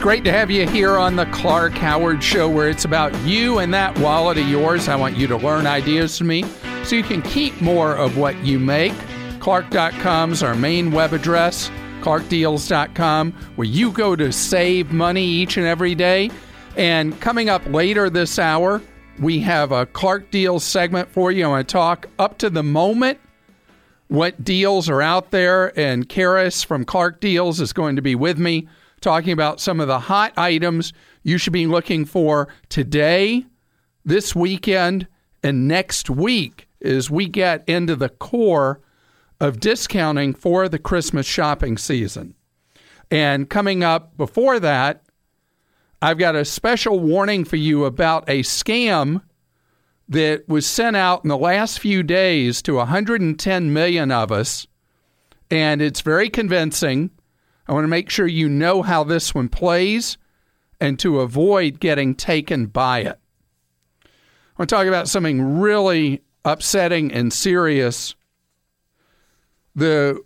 It's great to have you here on the Clark Howard Show, where it's about you and that wallet of yours. I want you to learn ideas from me so you can keep more of what you make. Clark.com is our main web address, ClarkDeals.com, where you go to save money each and every day. And coming up later this hour, we have a Clark Deals segment for you. I want to talk up to the moment what deals are out there. And Karis from Clark Deals is going to be with me talking about some of the hot items you should be looking for today, this weekend, and next week as we get into the core of discounting for the Christmas shopping season. And coming up before that, I've got a special warning for you about a scam that was sent out in the last few days to 110 million of us, and it's very convincing. I want to make sure you know how this one plays and to avoid getting taken by it. I want to talk about something really upsetting and serious. The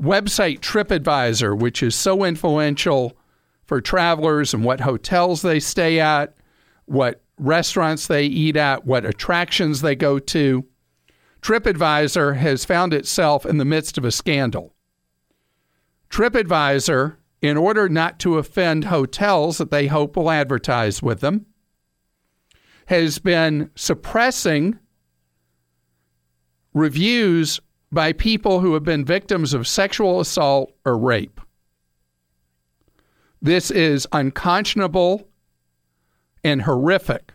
website TripAdvisor, which is so influential for travelers and what hotels they stay at, what restaurants they eat at, what attractions they go to, TripAdvisor has found itself in the midst of a scandal. TripAdvisor, in order not to offend hotels that they hope will advertise with them, has been suppressing reviews by people who have been victims of sexual assault or rape. This is unconscionable and horrific.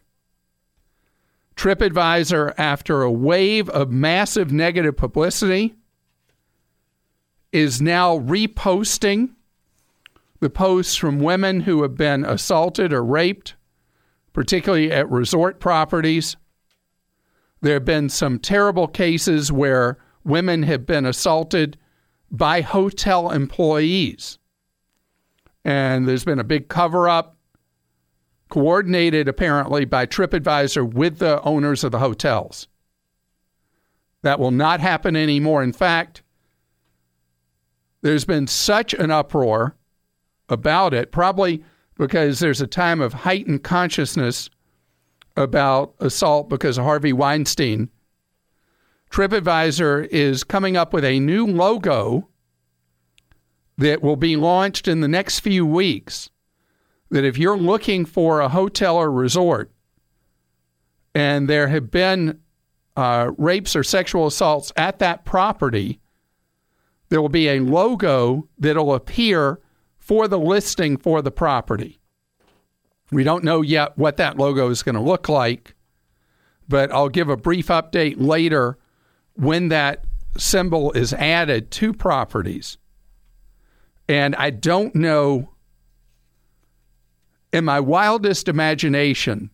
TripAdvisor, after a wave of massive negative publicity, is now reposting the posts from women who have been assaulted or raped, particularly at resort properties. There have been some terrible cases where women have been assaulted by hotel employees. And there's been a big cover-up, coordinated apparently by TripAdvisor with the owners of the hotels. That will not happen anymore. In fact, there's been such an uproar about it, probably because there's a time of heightened consciousness about assault because of Harvey Weinstein. TripAdvisor is coming up with a new logo that will be launched in the next few weeks, that if you're looking for a hotel or resort and there have been rapes or sexual assaults at that property, there will be a logo that'll appear for the listing for the property. We don't know yet what that logo is going to look like, but I'll give a brief update later when that symbol is added to properties. And I don't know, in my wildest imagination,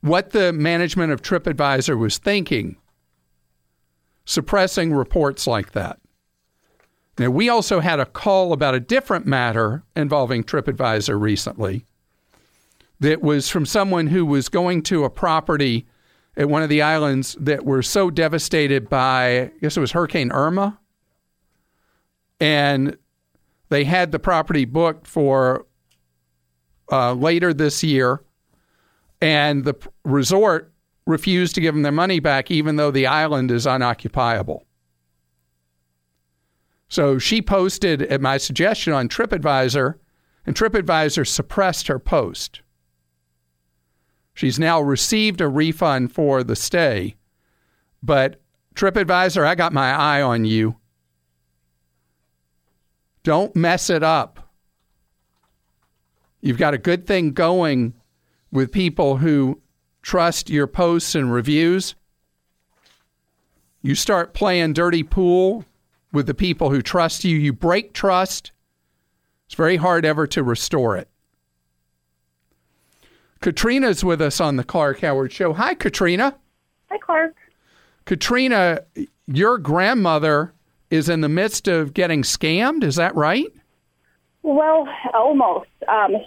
what the management of TripAdvisor was thinking, suppressing reports like that. Now, we also had a call about a different matter involving TripAdvisor recently that was from someone who was going to a property at one of the islands that were so devastated by, I guess it was Hurricane Irma. And they had the property booked for later this year, and the resort refused to give them their money back, even though the island is unoccupiable. So she posted at my suggestion on TripAdvisor, and TripAdvisor suppressed her post. She's now received a refund for the stay, but TripAdvisor, I got my eye on you. Don't mess it up. You've got a good thing going with people who trust your posts and reviews. You start playing dirty pool with the people who trust you. You break trust. It's very hard ever to restore it. Katrina's with us on the Clark Howard Show. Hi, Katrina. Hi, Clark. Katrina, your grandmother is in the midst of getting scammed. Is that right? Well, almost.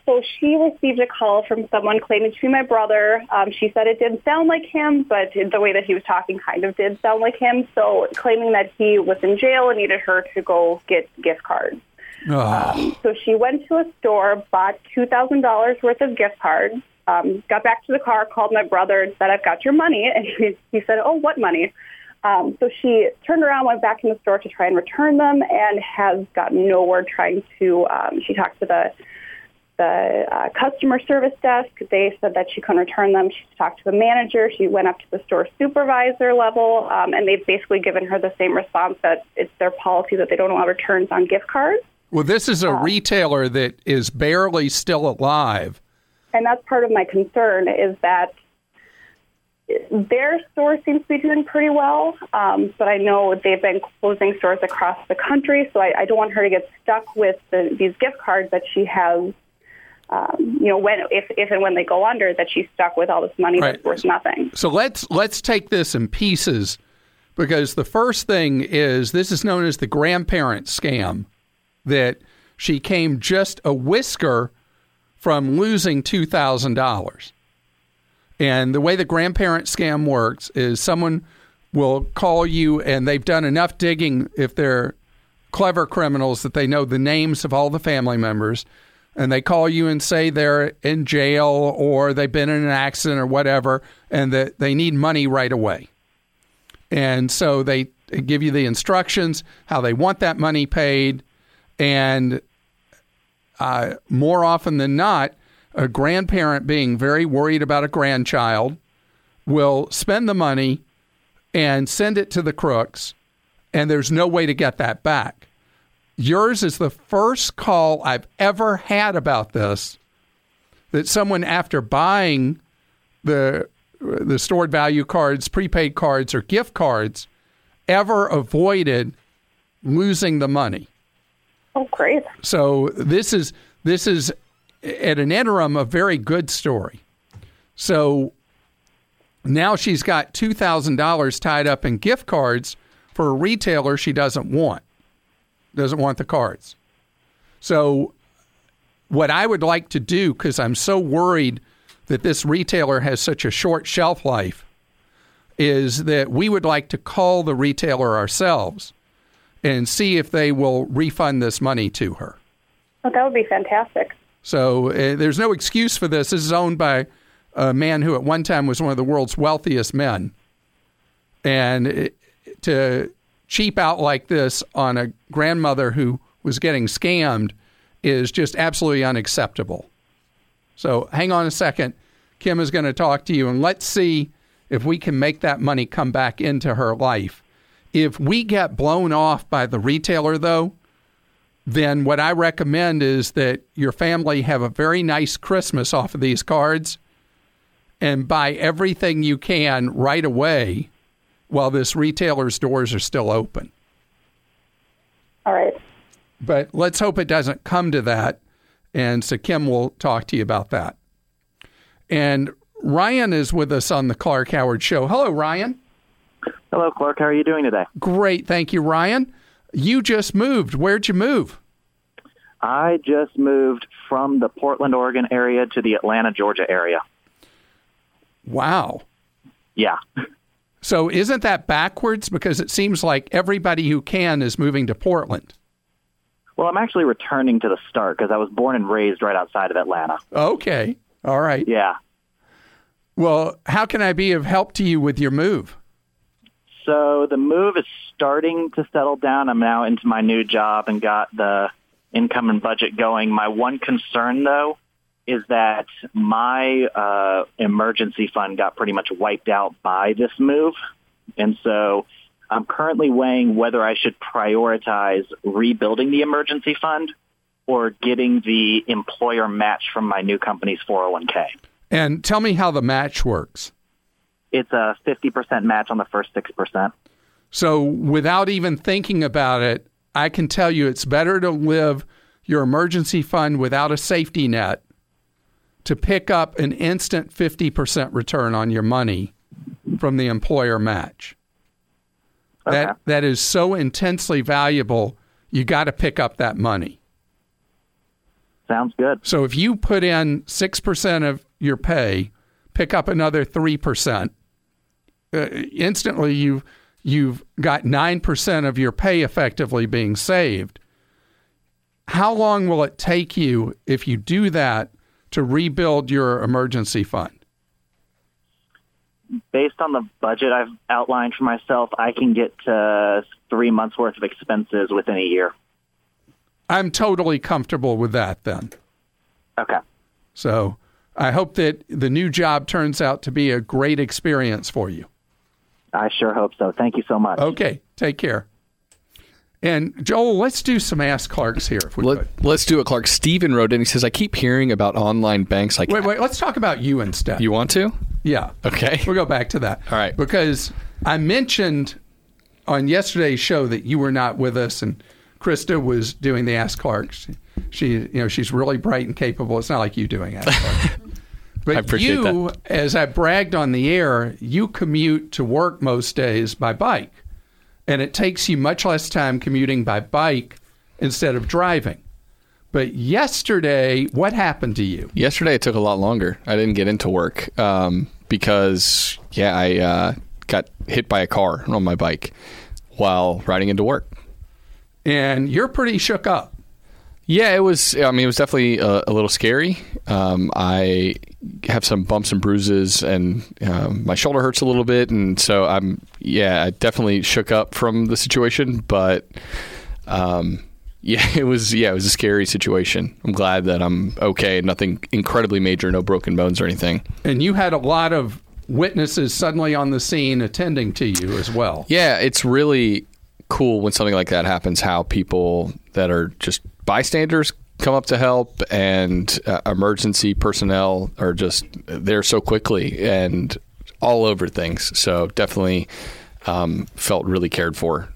So she received a call from someone claiming to be my brother. She said it didn't sound like him, but the way that he was talking kind of did sound like him. So claiming that he was in jail and needed her to go get gift cards. Oh. So she went to a store, bought $2,000 worth of gift cards, got back to the car, called my brother and said, I've got your money. And he said, oh, what money? So she turned around, went back in the store to try and return them, and has gotten nowhere trying to, she talked to the customer service desk. They said that she couldn't return them. She talked to the manager. She went up to the store supervisor level, and they've basically given her the same response that it's their policy that they don't allow returns on gift cards. Well, this is a retailer that is barely still alive. And that's part of my concern, is that their store seems to be doing pretty well, but I know they've been closing stores across the country, so I don't want her to get stuck with these gift cards that she has, if and when they go under, that she's stuck with all this money right. That's worth nothing. So let's take this in pieces, because the first thing is, this is known as the grandparent scam, that she came just a whisker from losing $2,000. And the way the grandparent scam works is someone will call you, and they've done enough digging, if they're clever criminals, that they know the names of all the family members, and they call you and say they're in jail or they've been in an accident or whatever, and that they need money right away. And so they give you the instructions, how they want that money paid. And more often than not, a grandparent, being very worried about a grandchild, will spend the money and send it to the crooks, and there's no way to get that back. Yours is the first call I've ever had about this, that someone, after buying the stored value cards, prepaid cards, or gift cards, ever avoided losing the money. Oh, great. So this is at an interim a very good story. So now she's got $2,000 tied up in gift cards for a retailer she doesn't want the cards. So what I would like to do, because I'm so worried that this retailer has such a short shelf life, is that we would like to call the retailer ourselves and see if they will refund this money to her. Well, that would be fantastic. So there's no excuse for this. This is owned by a man who at one time was one of the world's wealthiest men. And to cheap out like this on a grandmother who was getting scammed is just absolutely unacceptable. So hang on a second. Kim is going to talk to you, and let's see if we can make that money come back into her life. If we get blown off by the retailer, though, then what I recommend is that your family have a very nice Christmas off of these cards and buy everything you can right away while this retailer's doors are still open. All right. But let's hope it doesn't come to that. And so Kim will talk to you about that. And Ryan is with us on the Clark Howard Show. Hello, Ryan. Hello, Clark. How are you doing today? Great. Thank you, Ryan. You just moved. Where'd you move? I just moved from the Portland, Oregon area to the Atlanta, Georgia area. Wow. Yeah. So isn't that backwards? Because it seems like everybody who can is moving to Portland. Well, I'm actually returning to the start because I was born and raised right outside of Atlanta. Okay. All right. Yeah. Well, how can I be of help to you with your move? So the move is starting to settle down. I'm now into my new job and got the income and budget going. My one concern, though, is that my emergency fund got pretty much wiped out by this move. And so I'm currently weighing whether I should prioritize rebuilding the emergency fund or getting the employer match from my new company's 401k. And tell me how the match works. It's a 50% match on the first 6%. So without even thinking about it, I can tell you it's better to live your emergency fund without a safety net to pick up an instant 50% return on your money from the employer match. Okay. That is so intensely valuable, you got to pick up that money. Sounds good. So if you put in 6% of your pay, pick up another 3%. Instantly, you've got 9% of your pay effectively being saved. How long will it take you, if you do that, to rebuild your emergency fund? Based on the budget I've outlined for myself, I can get to 3 months' worth of expenses within a year. I'm totally comfortable with that then. Okay. So I hope that the new job turns out to be a great experience for you. I sure hope so. Thank you so much. Okay. Take care. And Joel, let's do some Ask Clarks here, if we could. Let's do a Clark. Steven wrote in. He says, I keep hearing about online banks. Like, wait, let's talk about you instead. You want to? Yeah. Okay. We'll go back to that. All right. Because I mentioned on yesterday's show that you were not with us, and Krista was doing the Ask Clarks. She's really bright and capable. It's not like you doing Ask Clarks. But I appreciate you, that. As I bragged on the air, you commute to work most days by bike. And it takes you much less time commuting by bike instead of driving. But yesterday, what happened to you? Yesterday, it took a lot longer. I didn't get into work because, I got hit by a car on my bike while riding into work. And you're pretty shook up. Yeah, it was definitely a little scary. I have some bumps and bruises, and my shoulder hurts a little bit. And so I definitely shook up from the situation. But it was a scary situation. I'm glad that I'm okay. Nothing incredibly major, no broken bones or anything. And you had a lot of witnesses suddenly on the scene attending to you as well. Yeah, it's really cool when something like that happens, how people that are just bystanders come up to help, and emergency personnel are just there so quickly and all over things. So definitely felt really cared for.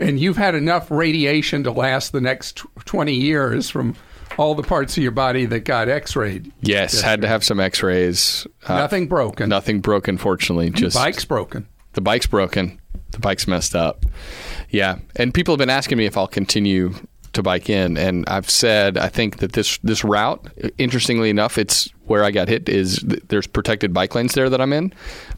And you've had enough radiation to last the next 20 years from all the parts of your body that got x-rayed. Yes, had to have some x-rays. Nothing broken. Nothing broken, fortunately. Just bike's broken. The bike's broken. The bike's messed up. Yeah. And people have been asking me if I'll continue to bike in, and I've said I think that this route, interestingly enough, it's where I got hit, is there's protected bike lanes there that I'm in,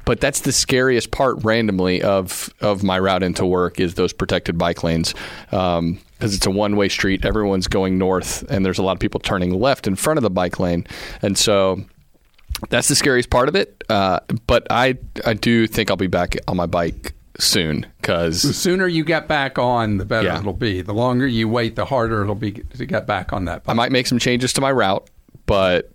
but that's the scariest part randomly of my route into work is those protected bike lanes, because it's a one-way street, everyone's going north, and there's a lot of people turning left in front of the bike lane, and so that's the scariest part of it, but I do think I'll be back on my bike soon, because the sooner you get back on, the better it'll be. The longer you wait, the harder it'll be to get back on that bike. I might make some changes to my route, but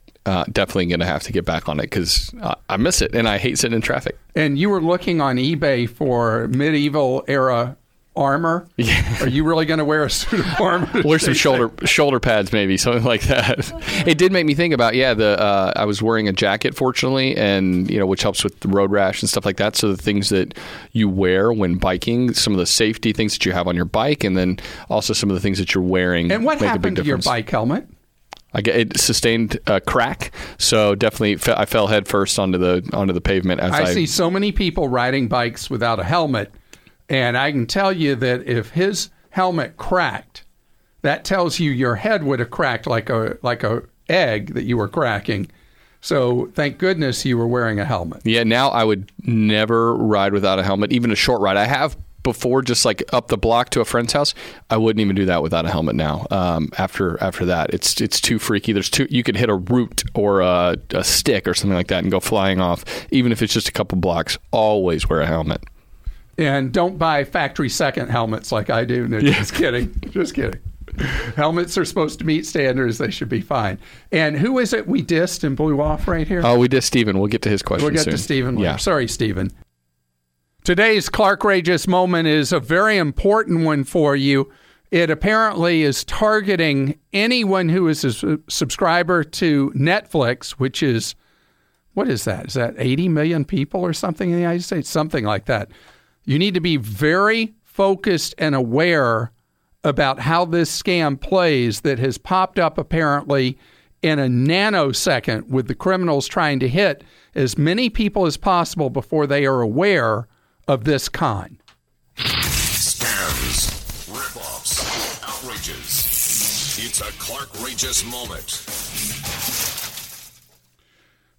definitely going to have to get back on it, because I miss it and I hate sitting in traffic. And you were looking on eBay for medieval era armor. Yeah. Are you really going to wear a suit of armor? Wear some shoulder pads, maybe something like that. It did make me think about I was wearing a jacket, fortunately, and which helps with the road rash and stuff like that. So the things that you wear when biking, some of the safety things that you have on your bike, and then also some of the things that you're wearing. And what happened to your bike helmet? It sustained a crack, so definitely I fell headfirst onto the pavement. As I see so many people riding bikes without a helmet. And I can tell you that if his helmet cracked, that tells you your head would have cracked like a egg that you were cracking. So thank goodness you were wearing a helmet. Yeah, now I would never ride without a helmet, even a short ride. I have before, just like up the block to a friend's house. I wouldn't even do that without a helmet now. After that, it's too freaky. You could hit a root or a stick or something like that and go flying off, even if it's just a couple blocks. Always wear a helmet. And don't buy factory second helmets like I do. No, yeah. Just kidding. Helmets are supposed to meet standards. They should be fine. And who is it we dissed and blew off right here? Oh, we dissed Stephen. We'll get to his question soon. We'll get to Stephen later. Yeah. Sorry, Stephen. Today's Clarkrageous moment is a very important one for you. It apparently is targeting anyone who is a subscriber to Netflix, which is, what is that? Is that 80 million people or something in the United States? Something like that. You need to be very focused and aware about how this scam plays that has popped up apparently in a nanosecond, with the criminals trying to hit as many people as possible before they are aware of this con. Scams, ripoffs, outrages. It's a Clarkrageous moment.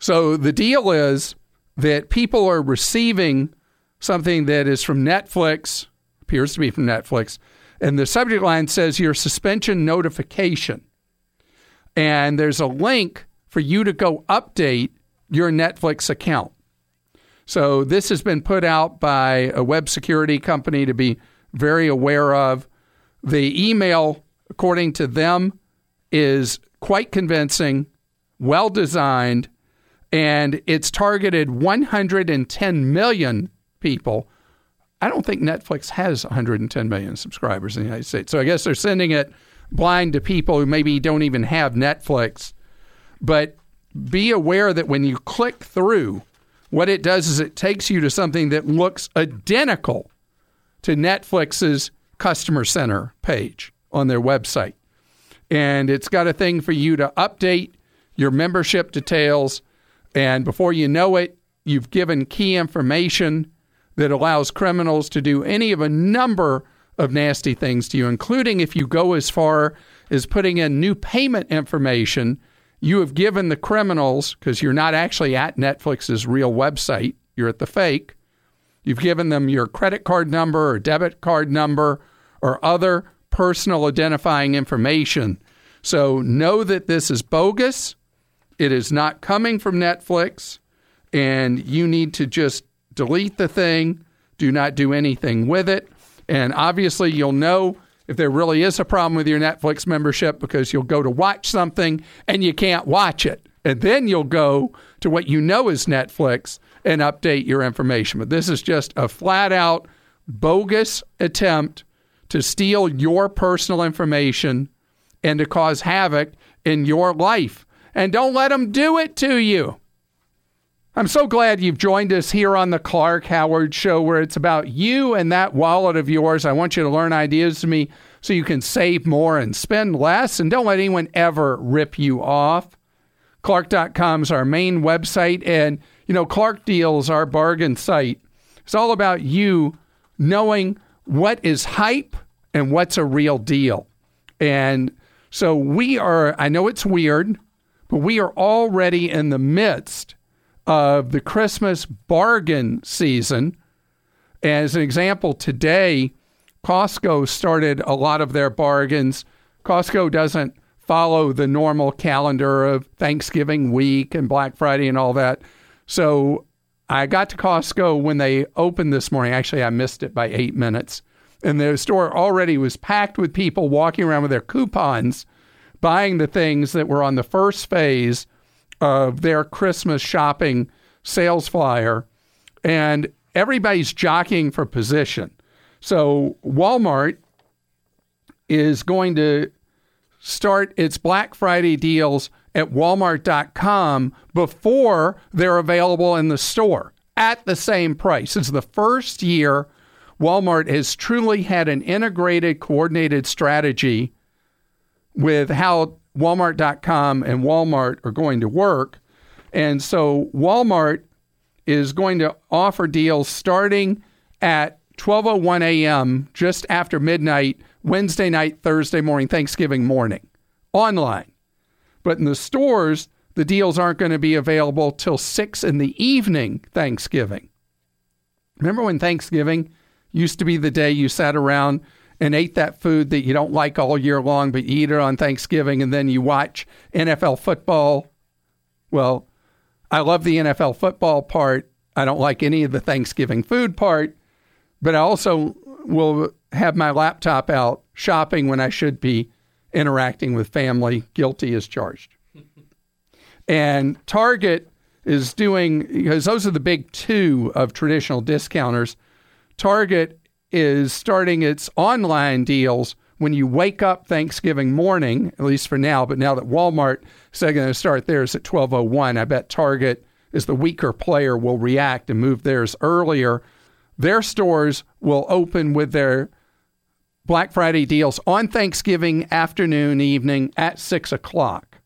So the deal is that people are receiving something that is from Netflix, appears to be from Netflix, And the subject line says your suspension notification. And there's a link for you to go update your Netflix account. So this has been put out by a web security company to be very aware of. The email, according to them, is quite convincing, well-designed, and it's targeted 110 million people. I don't think Netflix has 110 million subscribers in the United States. So I guess they're sending it blind to people who maybe don't even have Netflix. But be aware that when you click through, what it does is it takes you to something that looks identical to Netflix's customer center page on their website. And it's got a thing for you to update your membership details. And before you know it, you've given key information that allows criminals to do any of a number of nasty things to you, including if you go as far as putting in new payment information. You have given the criminals, because you're not actually at Netflix's real website, you're at the fake, you've given them your credit card number or debit card number or other personal identifying information. So know that this is bogus, it is not coming from Netflix, and you need to just delete the thing, do not do anything with it. And obviously you'll know if there really is a problem with your Netflix membership, because you'll go to watch something and you can't watch it. And then you'll go to what you know is Netflix and update your information. But this is just a flat out bogus attempt to steal your personal information and to cause havoc in your life. And don't let them do it to you. I'm so glad you've joined us here on the Clark Howard Show, where it's about you and that wallet of yours. I want you to learn ideas from me so you can save more and spend less, and don't let anyone ever rip you off. Clark.com is our main website, and, you know, Clark Deals, our bargain site. It's all about you knowing what is hype and what's a real deal. And so we are, I know it's weird, but we are already in the midst of the Christmas bargain season. As an example, today, Costco started a lot of their bargains. Costco doesn't follow the normal calendar of Thanksgiving week and Black Friday and all that. So I got to Costco when they opened this morning. Actually, I missed it by 8 minutes. And their store already was packed with people walking around with their coupons, buying the things that were on the first phase of their Christmas shopping sales flyer, and everybody's jockeying for position. So Walmart is going to start its Black Friday deals at Walmart.com before they're available in the store at the same price. It's the first year Walmart has truly had an integrated, coordinated strategy with how Walmart.com and Walmart are going to work. And so Walmart is going to offer deals starting at 12:01 a.m., just after midnight, Wednesday night, Thursday morning, Thanksgiving morning, online. But in the stores, the deals aren't going to be available till 6 in the evening Thanksgiving. Remember when Thanksgiving used to be the day you sat around and ate that food that you don't like all year long, but you eat it on Thanksgiving, and then you watch NFL football? Well, I love the NFL football part. I don't like any of the Thanksgiving food part, but I also will have my laptop out shopping when I should be interacting with family. Guilty as charged. And Target is doing, because those are the big two of traditional discounters, Target is starting its online deals when you wake up Thanksgiving morning, at least for now. But now that Walmart is going to start theirs at 12:01, I bet Target, as the weaker player, will react and move theirs earlier. Their stores will open with their Black Friday deals on Thanksgiving afternoon, evening at 6 o'clock.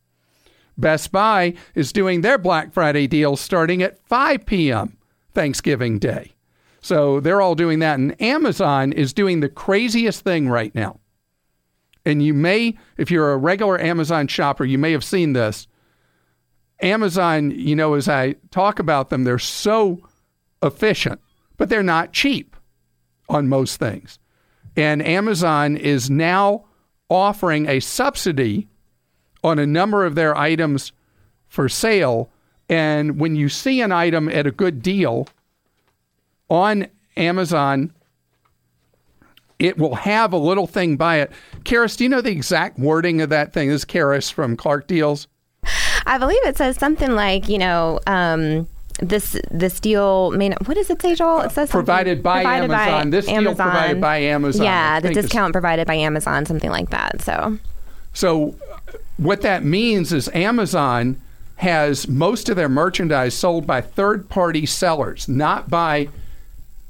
Best Buy is doing their Black Friday deals starting at 5 p.m. Thanksgiving Day. So they're all doing that. And Amazon is doing the craziest thing right now. And you may, if you're a regular Amazon shopper, you may have seen this. Amazon, you know, as I talk about them, they're so efficient, but they're not cheap on most things. And Amazon is now offering a subsidy on a number of their items for sale. And when you see an item at a good deal on Amazon, it will have a little thing by it. Karis, do you know the exact wording of that thing? This is Karis from Clark Deals. I believe it says something like, you know, this deal may not, what does it say, Joel? It says provided by Amazon. Yeah, the discount provided by Amazon, something like that. So what that means is Amazon has most of their merchandise sold by third-party sellers, not by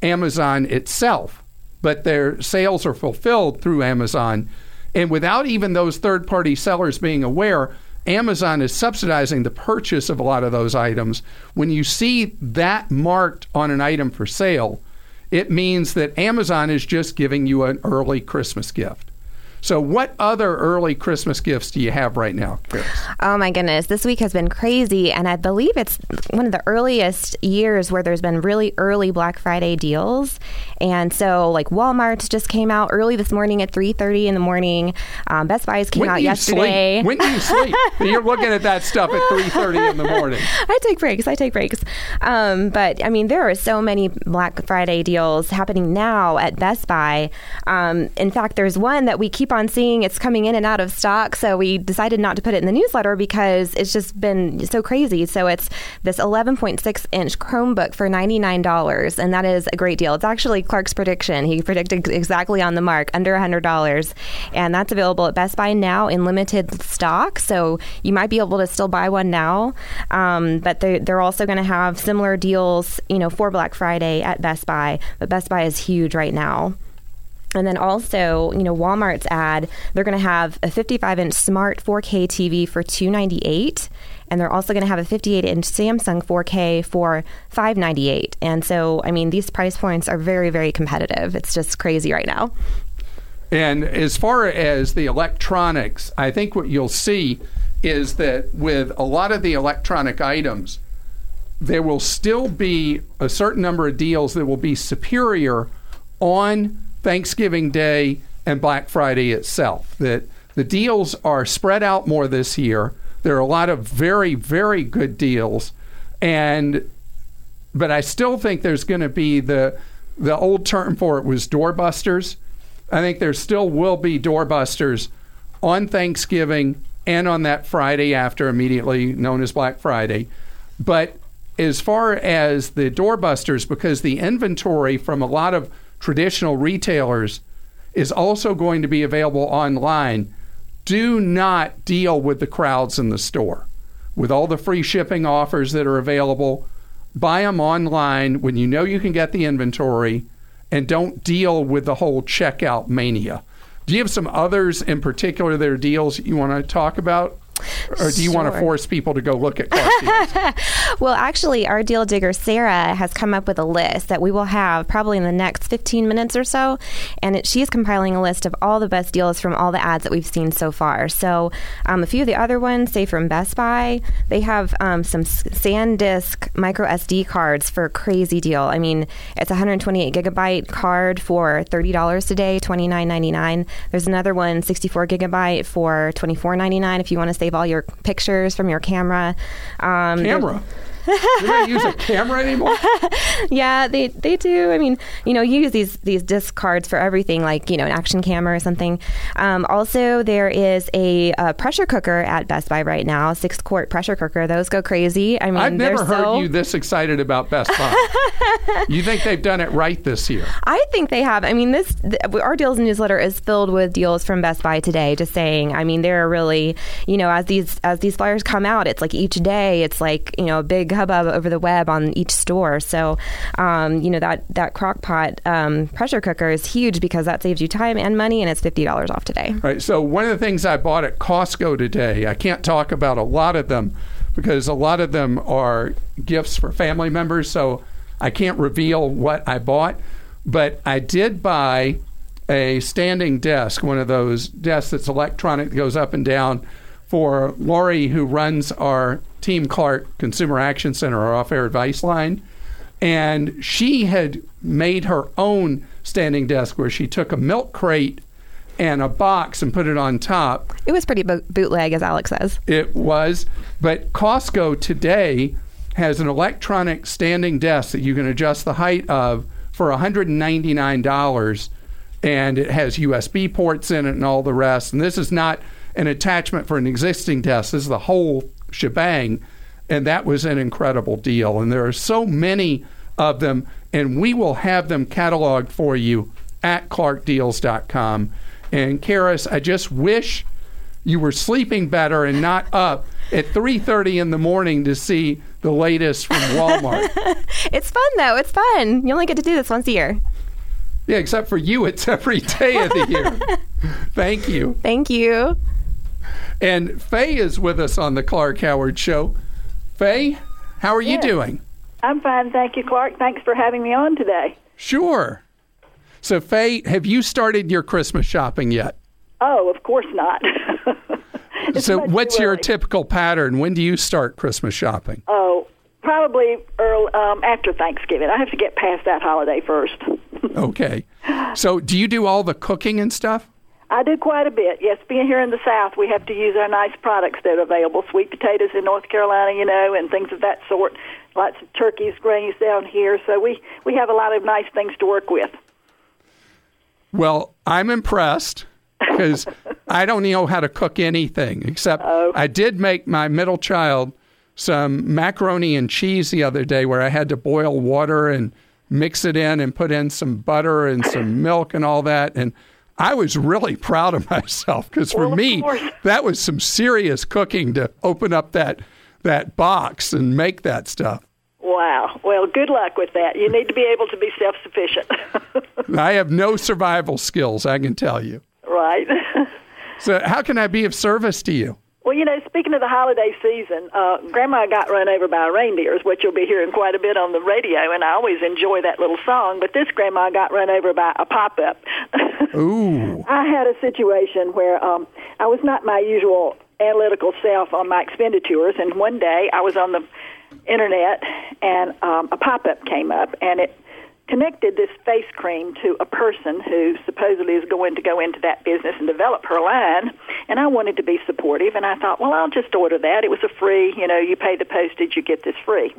Amazon itself, but their sales are fulfilled through Amazon. And without even those third-party sellers being aware, Amazon is subsidizing the purchase of a lot of those items. When you see that marked on an item for sale, it means that Amazon is just giving you an early Christmas gift. So what other early Christmas gifts do you have right now, Chris? Oh, my goodness. This week has been crazy, and I believe it's one of the earliest years where there's been really early Black Friday deals. And so, like, Walmart just came out early this morning at 3:30 in the morning. Best Buy's came out yesterday. When do you sleep? You're looking at that stuff at 3:30 in the morning. I take breaks. But, I mean, there are so many Black Friday deals happening now at Best Buy. In fact, there's one that we keep on seeing. It's coming in and out of stock, so we decided not to put it in the newsletter because it's just been so crazy. So it's this 11.6 inch Chromebook for $99, and that is a great deal. It's actually Clark's prediction. He predicted exactly on the mark, under $100, and that's available at Best Buy now in limited stock, so you might be able to still buy one now. But they're also going to have similar deals, you know, for Black Friday at Best Buy, but Best Buy is huge right now. And then also, you know, Walmart's ad, they're going to have a 55-inch smart 4K TV for $298. And they're also going to have a 58-inch Samsung 4K for $598. And so, I mean, these price points are very, very competitive. It's just crazy right now. And as far as the electronics, I think what you'll see is that with a lot of the electronic items, there will still be a certain number of deals that will be superior on Thanksgiving Day and Black Friday itself, that the deals are spread out more this year. There are a lot of very, very good deals, but I still think there's going to be the old term for it was doorbusters. I think there still will be doorbusters on Thanksgiving and on that Friday after, immediately known as Black Friday. But as far as the doorbusters, because the inventory from a lot of traditional retailers is also going to be available online, do not deal with the crowds in the store. With all the free shipping offers that are available, buy them online when you know you can get the inventory, and don't deal with the whole checkout mania. Do you have some others in particular that are deals you want to talk about? Or do you want to force people to go look at Clark deals? Well, actually, our deal digger, Sarah, has come up with a list that we will have probably in the next 15 minutes or so. And she's compiling a list of all the best deals from all the ads that we've seen so far. So a few of the other ones, say from Best Buy, they have some SanDisk micro SD cards for a crazy deal. I mean, it's a 128 gigabyte card for $30 today, $29.99. There's another one, 64 gigabyte for $24.99 if you want to save all your pictures from your camera. Do they use a camera anymore? Yeah, they do. I mean, you know, you use these disc cards for everything, like, you know, an action camera or something. Also, there is a pressure cooker at Best Buy right now, 6-quart pressure cooker. Those go crazy. I mean, I've never heard you this excited about Best Buy. You think they've done it right this year? I think they have. I mean, our deals newsletter is filled with deals from Best Buy today. Just saying. I mean, they're really, you know, as these flyers come out, it's like each day, it's like, you know, a big hubbub over the web on each store. So, you know, that crock-pot pressure cooker is huge because that saves you time and money, and it's $50 off today. All right. So one of the things I bought at Costco today, I can't talk about a lot of them because a lot of them are gifts for family members, so I can't reveal what I bought. But I did buy a standing desk, one of those desks that's electronic that goes up and down, for Lori, who runs our Team Clark Consumer Action Center, our off-air advice line. And she had made her own standing desk where she took a milk crate and a box and put it on top. It was pretty bootleg, as Alex says. It was. But Costco today has an electronic standing desk that you can adjust the height of for $199, and it has USB ports in it and all the rest. And this is not an attachment for an existing desk. This is the whole shebang. And that was an incredible deal. And there are so many of them, and we will have them cataloged for you at ClarkDeals.com. And Karis, I just wish you were sleeping better and not up at 3:30 in the morning to see the latest from Walmart. It's fun, though. It's fun. You only get to do this once a year. Yeah, except for you, it's every day of the year. Thank you. Thank you. And Faye is with us on the Clark Howard Show. Faye, how are you doing? I'm fine, thank you, Clark. Thanks for having me on today. Sure. So, Faye, have you started your Christmas shopping yet? Oh, of course not. So what's your typical pattern? When do you start Christmas shopping? Oh, probably early, after Thanksgiving. I have to get past that holiday first. Okay. So do you do all the cooking and stuff? I do quite a bit, yes. Being here in the South, we have to use our nice products that are available. Sweet potatoes in North Carolina, you know, and things of that sort. Lots of turkeys, grains down here. So we have a lot of nice things to work with. Well, I'm impressed because I don't know how to cook anything except I did make my middle child some macaroni and cheese the other day where I had to boil water and mix it in and put in some butter and some milk and all that. And I was really proud of myself because for me, that was some serious cooking to open up that box and make that stuff. Wow. Well, good luck with that. You need to be able to be self-sufficient. I have no survival skills, I can tell you. Right. So how can I be of service to you? Well, you know, speaking of the holiday season, Grandma got run over by reindeers, which you'll be hearing quite a bit on the radio, and I always enjoy that little song, but this Grandma got run over by a pop-up. Ooh. I had a situation where I was not my usual analytical self on my expenditures, and one day I was on the Internet, and a pop-up came up, and it connected this face cream to a person who supposedly is going to go into that business and develop her line, and I wanted to be supportive, and I thought, well, I'll just order that. It was a free, you know, you pay the postage, you get this free.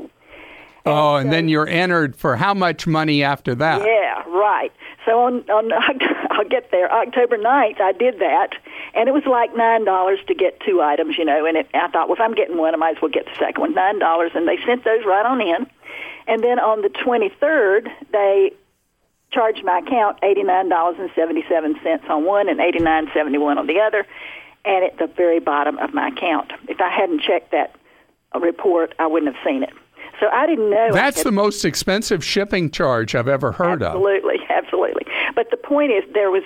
And so, then you're entered for how much money after that? Yeah, right. So on I'll get there, October 9th, I did that, and it was like $9 to get two items, you know, and I thought, well, if I'm getting one, I might as well get the second one, $9, and they sent those right on in. And then on the 23rd, they charged my account $89.77 on one and $89.71 on the other, and at the very bottom of my account. If I hadn't checked that report, I wouldn't have seen it. So I didn't know. That's the most expensive shipping charge I've ever heard of. Absolutely. But the point is, there was,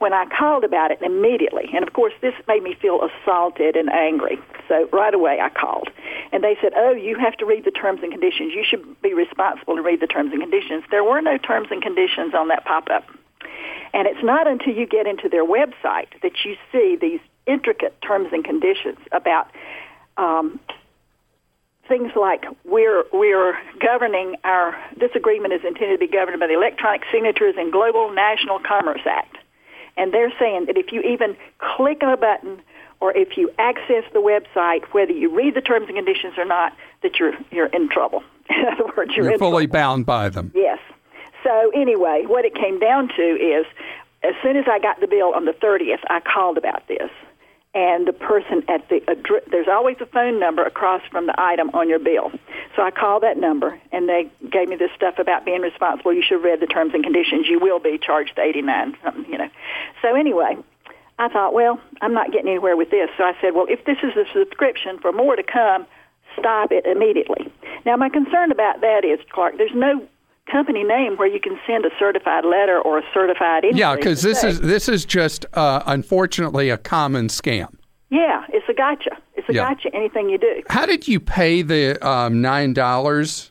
when I called about it immediately, and of course this made me feel assaulted and angry, so right away I called. And they said, oh, you have to read the terms and conditions. You should be responsible to read the terms and conditions. There were no terms and conditions on that pop-up. And it's not until you get into their website that you see these intricate terms and conditions about things like we're governing our, this agreement is intended to be governed by the Electronic Signatures and Global National Commerce Act. And they're saying that if you even click on a button or if you access the website, whether you read the terms and conditions or not, that you're in trouble. In other words, you're fully bound by them. Yes. So anyway, what it came down to is as soon as I got the bill on the 30th, I called about this. And the person at the address, there's always a phone number across from the item on your bill. So I called that number, and they gave me this stuff about being responsible. You should have read the terms and conditions. You will be charged $89, something, you know. So anyway, I thought, well, I'm not getting anywhere with this. So I said, well, if this is a subscription for more to come, stop it immediately. Now, my concern about that is, Clark, there's no company name where you can send a certified letter or a certified invoice. Yeah, because this is just, unfortunately, a common scam. Yeah, it's a gotcha. It's a gotcha, anything you do. How did you pay the $9?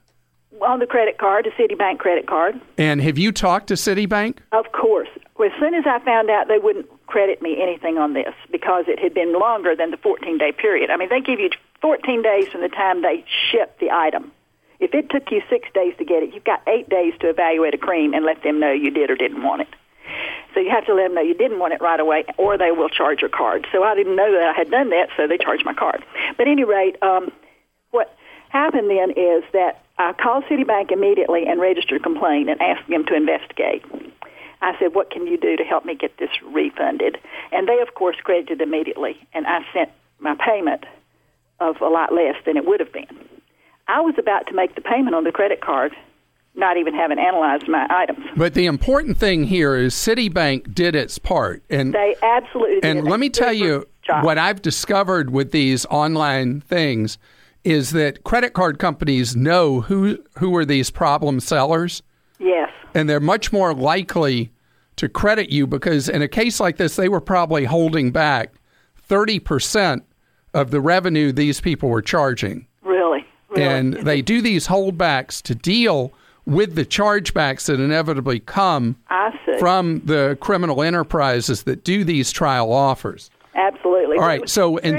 On the credit card, a Citibank credit card. And have you talked to Citibank? Of course. Well, as soon as I found out they wouldn't credit me anything on this because it had been longer than the 14-day period. I mean, they give you 14 days from the time they ship the item. If it took you 6 days to get it, you've got 8 days to evaluate a cream and let them know you did or didn't want it. So you have to let them know you didn't want it right away, or they will charge your card. So I didn't know that I had done that, so they charged my card. But at any rate, what happened then is that I called Citibank immediately and registered a complaint and asked them to investigate. I said, what can you do to help me get this refunded? And they, of course, credited immediately, and I sent my payment of a lot less than it would have been. I was about to make the payment on the credit card, not even having analyzed my items. But the important thing here is Citibank did its part. And they absolutely did. And let me tell you, what I've discovered with these online things is that credit card companies know who are these problem sellers. Yes. And they're much more likely to credit you because in a case like this, they were probably holding back 30% of the revenue these people were charging. Really? And they do these holdbacks to deal with the chargebacks that inevitably come from the criminal enterprises that do these trial offers. Absolutely. All right. So in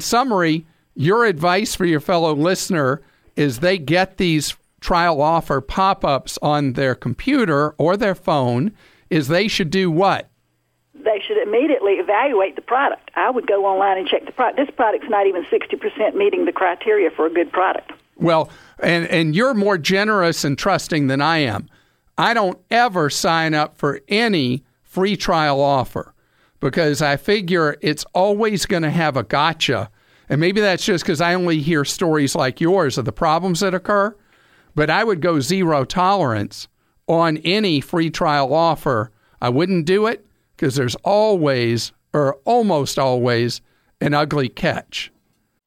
summary, your advice for your fellow listener is they get these trial offer pop-ups on their computer or their phone, is they should do what? They should immediately evaluate the product. I would go online and check the product. This product's not even 60% meeting the criteria for a good product. Well, and you're more generous and trusting than I am. I don't ever sign up for any free trial offer because I figure it's always going to have a gotcha. And maybe that's just because I only hear stories like yours of the problems that occur. But I would go zero tolerance on any free trial offer. I wouldn't do it because there's always, or almost always, an ugly catch.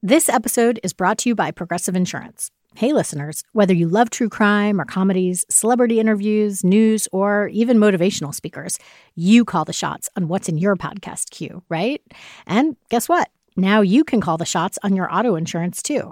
This episode is brought to you by Progressive Insurance. Hey, listeners, whether you love true crime or comedies, celebrity interviews, news, or even motivational speakers, you call the shots on what's in your podcast queue, right? And guess what? Now you can call the shots on your auto insurance, too.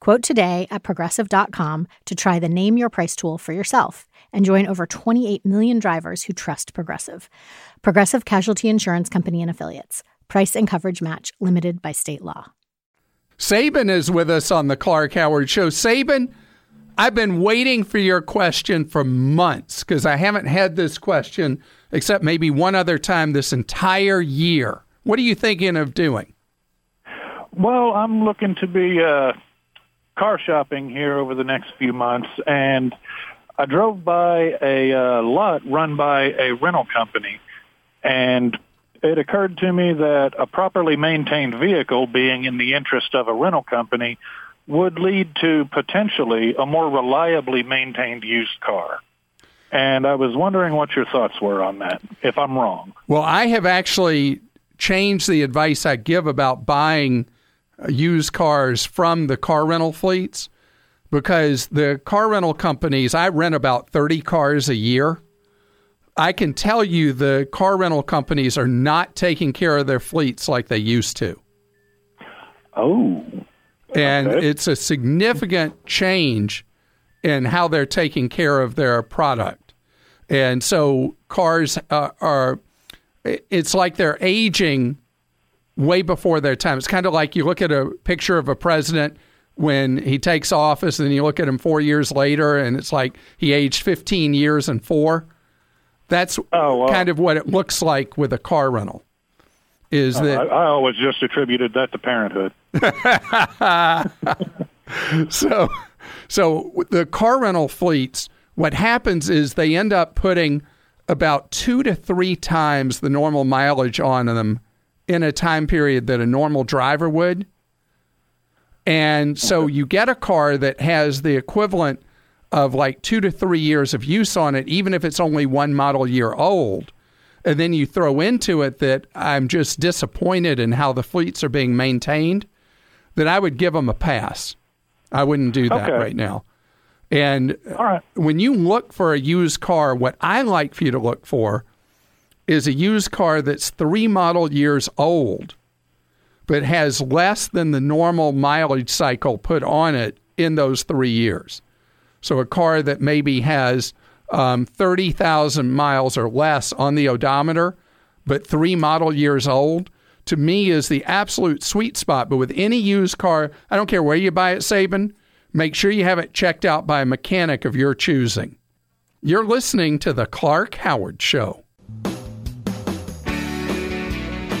Quote today at Progressive.com to try the Name Your Price tool for yourself and join over 28 million drivers who trust Progressive. Progressive Casualty Insurance Company and Affiliates. Price and coverage match limited by state law. Sabin is with us on the Clark Howard Show. Sabin, I've been waiting for your question for months because I haven't had this question except maybe one other time this entire year. What are you thinking of doing? Well, I'm looking to be... car shopping here over the next few months, and I drove by a lot run by a rental company, and it occurred to me that a properly maintained vehicle being in the interest of a rental company would lead to potentially a more reliably maintained used car. And I was wondering what your thoughts were on that, if I'm wrong. Well, I have actually changed the advice I give about buying used cars from the car rental fleets because the car rental companies, I rent about 30 cars a year. I can tell you the car rental companies are not taking care of their fleets like they used to. Oh. And okay. It's a significant change in how they're taking care of their product. And so cars it's like they're aging way before their time. It's kind of like you look at a picture of a president when he takes office, and then you look at him 4 years later, and it's like he aged 15 years and 4. That's kind of what it looks like with a car rental. Is that I always just attributed that to parenthood. So the car rental fleets, what happens is they end up putting about 2 to 3 times the normal mileage on them in a time period that a normal driver would. And so you get a car that has the equivalent of like 2 to 3 years of use on it, even if it's only one model year old. And then you throw into it that I'm just disappointed in how the fleets are being maintained, that I would give them a pass. I wouldn't do that right now. And all right, when you look for a used car, what I like for you to look for is a used car that's 3 model years old, but has less than the normal mileage cycle put on it in those 3 years. So a car that maybe has 30,000 miles or less on the odometer, but 3 model years old, to me is the absolute sweet spot. But with any used car, I don't care where you buy it, Saban, make sure you have it checked out by a mechanic of your choosing. You're listening to The Clark Howard Show. I